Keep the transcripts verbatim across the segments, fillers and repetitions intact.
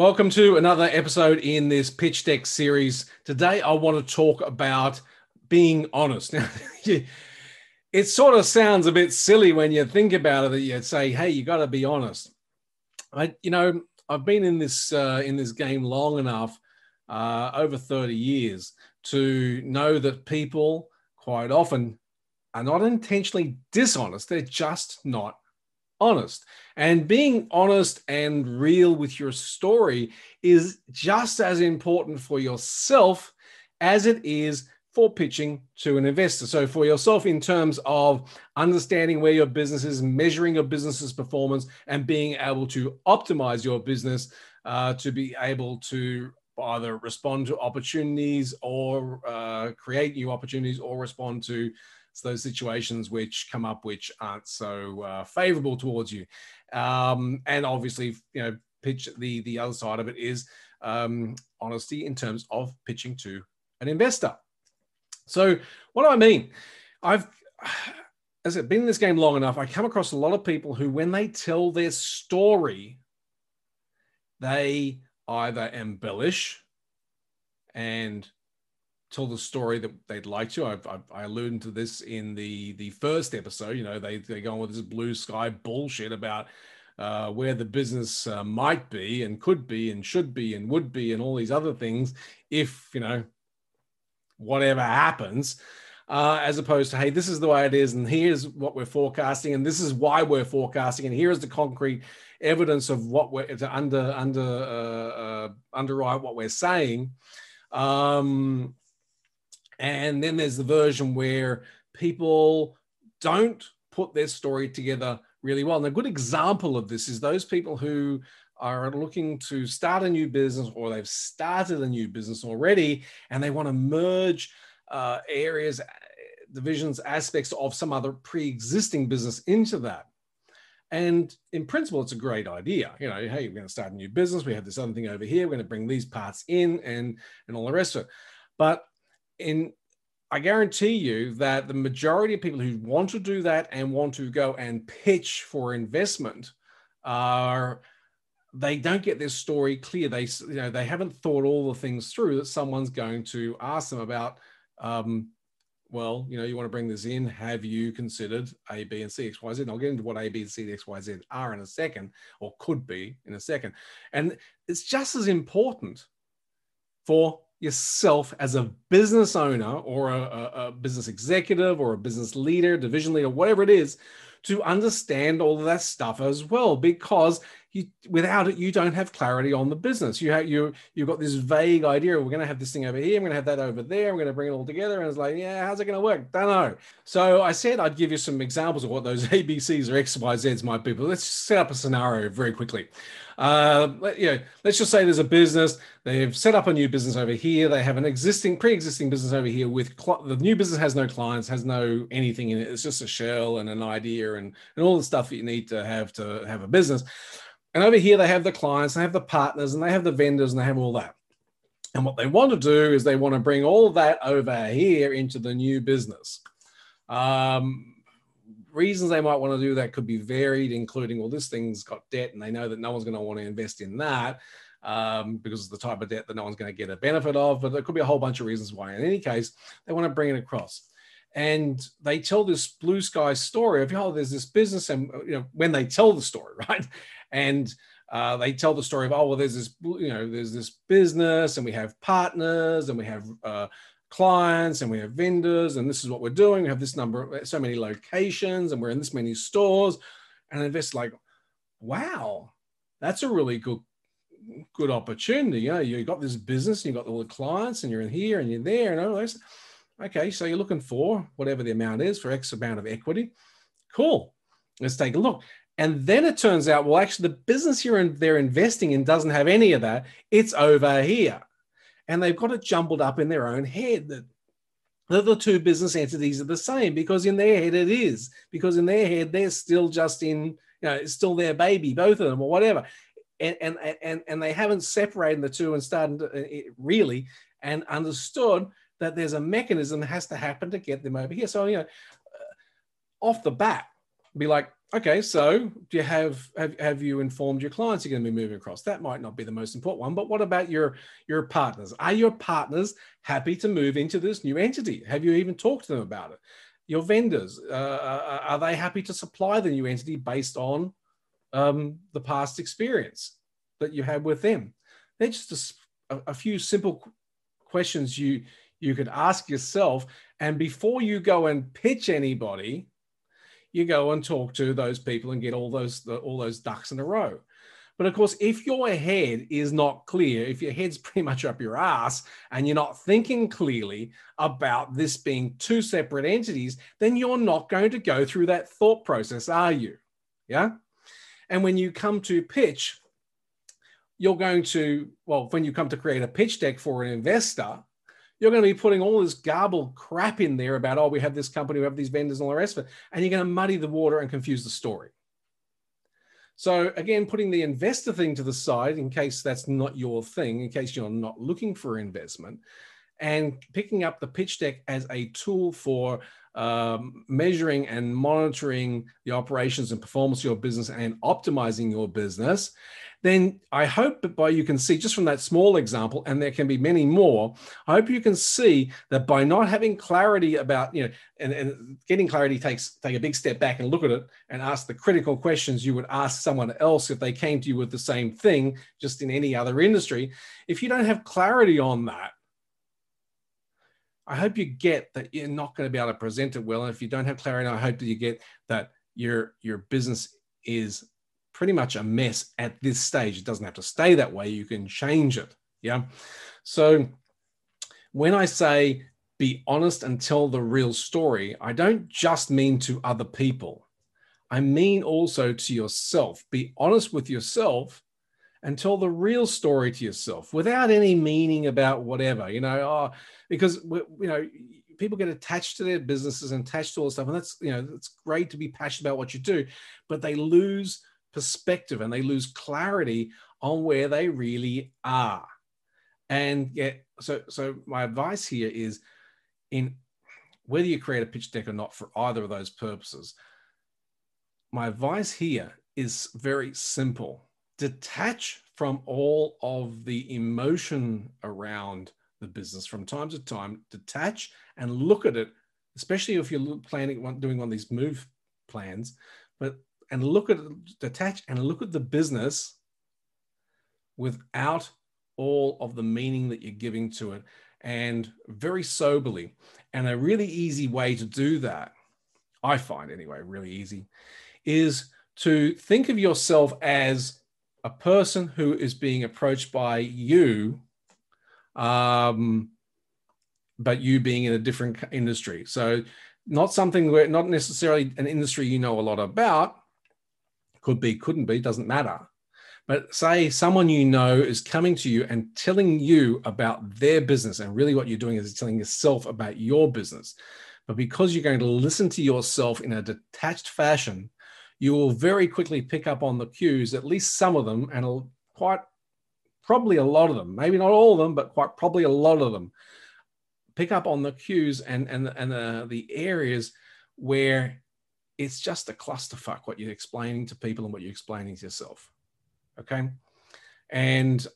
Welcome to another episode in this Pitch Deck series. Today, I want to talk about being honest. Now, it sort of sounds a bit silly when you think about it that you say, "Hey, you got to be honest." I, you know, I've been in this uh, in this game long enough, uh, over thirty years, to know that people quite often are not intentionally dishonest; they're just not honest. And being honest and real with your story is just as important for yourself as it is for pitching to an investor. So for yourself, in terms of understanding where your business is, measuring your business's performance, and being able to optimize your business uh, to be able to either respond to opportunities or uh, create new opportunities or respond to It's those situations which come up which aren't so uh, favorable towards you. Um, and obviously, you know, pitch the, the other side of it is um, honesty in terms of pitching to an investor. So what do I mean? I've, as I've been in this game long enough, I come across a lot of people who, when they tell their story, they either embellish and tell the story that they'd like to. I've, I've, I alluded to this in the, the first episode. You know, they, they go on with this blue sky bullshit about uh, where the business uh, might be and could be and should be and would be and all these other things if, you know, whatever happens, uh, as opposed to, hey, this is the way it is and here's what we're forecasting and this is why we're forecasting and here is the concrete evidence of what we're to under, under, uh, uh, underwrite what we're saying. Um, And then there's the version where people don't put their story together really well. And a good example of this is those people who are looking to start a new business, or they've started a new business already, and they want to merge uh, areas, divisions, aspects of some other pre-existing business into that. And in principle, it's a great idea. You know, hey, we're going to start a new business. We have this other thing over here. We're going to bring these parts in and, and all the rest of it. But In, I guarantee you that the majority of people who want to do that and want to go and pitch for investment are, they don't get their story clear. They, you know, they haven't thought all the things through that someone's going to ask them about. Um, well, you know, you want to bring this in. Have you considered A, B, and C, X, Y, Z? And I'll get into what A, B, C, X, Y, Z are in a second, or could be in a second. And it's just as important for yourself as a business owner or a, a business executive or a business leader, division leader, whatever it is, to understand all of that stuff as well, because you, without it, you don't have clarity on the business. You have, you, you've got this vague idea, we're going to have this thing over here, I'm going to have that over there, we're going to bring it all together. And it's like, yeah, how's it going to work? Don't know. So I said I'd give you some examples of what those A B Cs or X Y Zs might be, but let's just set up a scenario very quickly. Uh, let, you know, let's just say there's a business, they've set up a new business over here, they have an existing, pre-existing business over here with, cl- the new business has no clients, has no anything in it, it's just a shell and an idea And, and all the stuff that you need to have to have a business. And over here, they have the clients, they have the partners, and they have the vendors, and they have all that. And what they want to do is they want to bring all that over here into the new business. Um, reasons they might want to do that could be varied, including, well, this thing's got debt, and they know that no one's going to want to invest in that um, because it's the type of debt that no one's going to get a benefit of. But there could be a whole bunch of reasons why. In any case, they want to bring it across. And they tell this blue sky story of, oh, there's this business, and, you know, when they tell the story, right? And uh, they tell the story of, oh, well, there's this, you know, there's this business, and we have partners, and we have uh, clients, and we have vendors, and this is what we're doing. We have this number, so many locations, and we're in this many stores. And invest like, wow, that's a really good, good opportunity. You know, you've got this business, and you've got all the clients, and you're in here, and you're there, and all this. Okay, so you're looking for whatever the amount is for X amount of equity. Cool, let's take a look. And then it turns out, well, actually the business you're in, they're investing in doesn't have any of that. It's over here. And they've got it jumbled up in their own head that the two business entities are the same, because in their head it is, because in their head, they're still just in, you know, it's still their baby, both of them or whatever. And, and, and, and they haven't separated the two and started to, really and understood that there's a mechanism that has to happen to get them over here. So, you know, uh, off the bat, be like, okay, so do you have, have have you informed your clients you're going to be moving across? That might not be the most important one, but what about your your partners? Are your partners happy to move into this new entity? Have you even talked to them about it? Your vendors, uh, are they happy to supply the new entity based on um, the past experience that you had with them? They're just a, a few simple questions you you could ask yourself, and before you go and pitch anybody, you go and talk to those people and get all those all those ducks in a row. But of course, if your head is not clear, if your head's pretty much up your ass and you're not thinking clearly about this being two separate entities, then you're not going to go through that thought process, are you? Yeah. And when you come to pitch, you're going to, well, when you come to create a pitch deck for an investor, you're going to be putting all this garbled crap in there about, oh, we have this company, we have these vendors and all the rest of it. And you're going to muddy the water and confuse the story. So again, putting the investor thing to the side in case that's not your thing, in case you're not looking for investment, and picking up the pitch deck as a tool for um, measuring and monitoring the operations and performance of your business and optimizing your business, then I hope that by you can see just from that small example, and there can be many more, I hope you can see that by not having clarity about, you know, and, and getting clarity takes take a big step back and look at it and ask the critical questions you would ask someone else if they came to you with the same thing, just in any other industry. If you don't have clarity on that, I hope you get that you're not going to be able to present it well. And if you don't have clarity, I hope that you get that your, your business is pretty much a mess at this stage. It doesn't have to stay that way. You can change it. Yeah. So when I say be honest and tell the real story, I don't just mean to other people. I mean also to yourself. Be honest with yourself and tell the real story to yourself without any meaning about whatever, you know, oh, because, you know, people get attached to their businesses and attached to all this stuff. And that's, you know, it's great to be passionate about what you do, but they lose perspective and they lose clarity on where they really are. And yet, so, so my advice here is, in whether you create a pitch deck or not for either of those purposes, my advice here is very simple. Detach from all of the emotion around the business from time to time. Detach and look at it, especially if you're planning, doing one of these move plans, but and look at detach and look at the business without all of the meaning that you're giving to it, and very soberly. And a really easy way to do that, I find anyway, really easy, is to think of yourself as a person who is being approached by you, um, but you being in a different industry. So not something where, not necessarily an industry you know a lot about, could be, couldn't be, doesn't matter. But say someone you know is coming to you and telling you about their business, and really what you're doing is telling yourself about your business. But because you're going to listen to yourself in a detached fashion, you will very quickly pick up on the cues, at least some of them, and quite probably a lot of them, maybe not all of them, but quite probably a lot of them. Pick up on the cues and, and, and uh, the areas where it's just a clusterfuck what you're explaining to people and what you're explaining to yourself, okay? And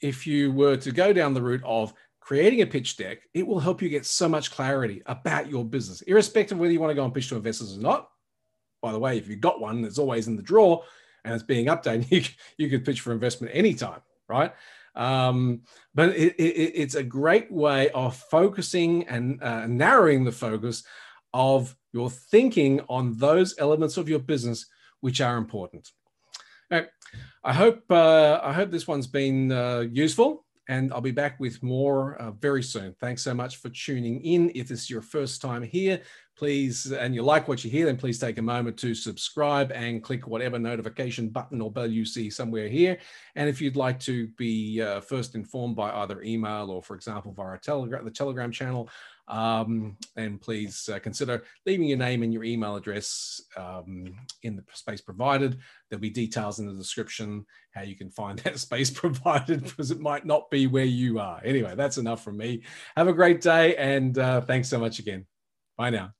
if you were to go down the route of creating a pitch deck, it will help you get so much clarity about your business, irrespective of whether you want to go and pitch to investors or not. By the way, if you've got one that's always in the drawer and it's being updated, you, you could pitch for investment anytime, right? Um, but it, it, it's a great way of focusing and uh, narrowing the focus of your thinking on those elements of your business which are important. Right. I hope uh, I hope this one's been uh, useful, and I'll be back with more uh, very soon. Thanks so much for tuning in. If this is your first time here, please, and you like what you hear, then please take a moment to subscribe and click whatever notification button or bell you see somewhere here. And if you'd like to be uh, first informed by either email or, for example, via telegram, the Telegram channel, um, then please uh, consider leaving your name and your email address um, in the space provided. There'll be details in the description how you can find that space provided, because it might not be where you are. Anyway, that's enough from me. Have a great day, and uh, thanks so much again. Bye now.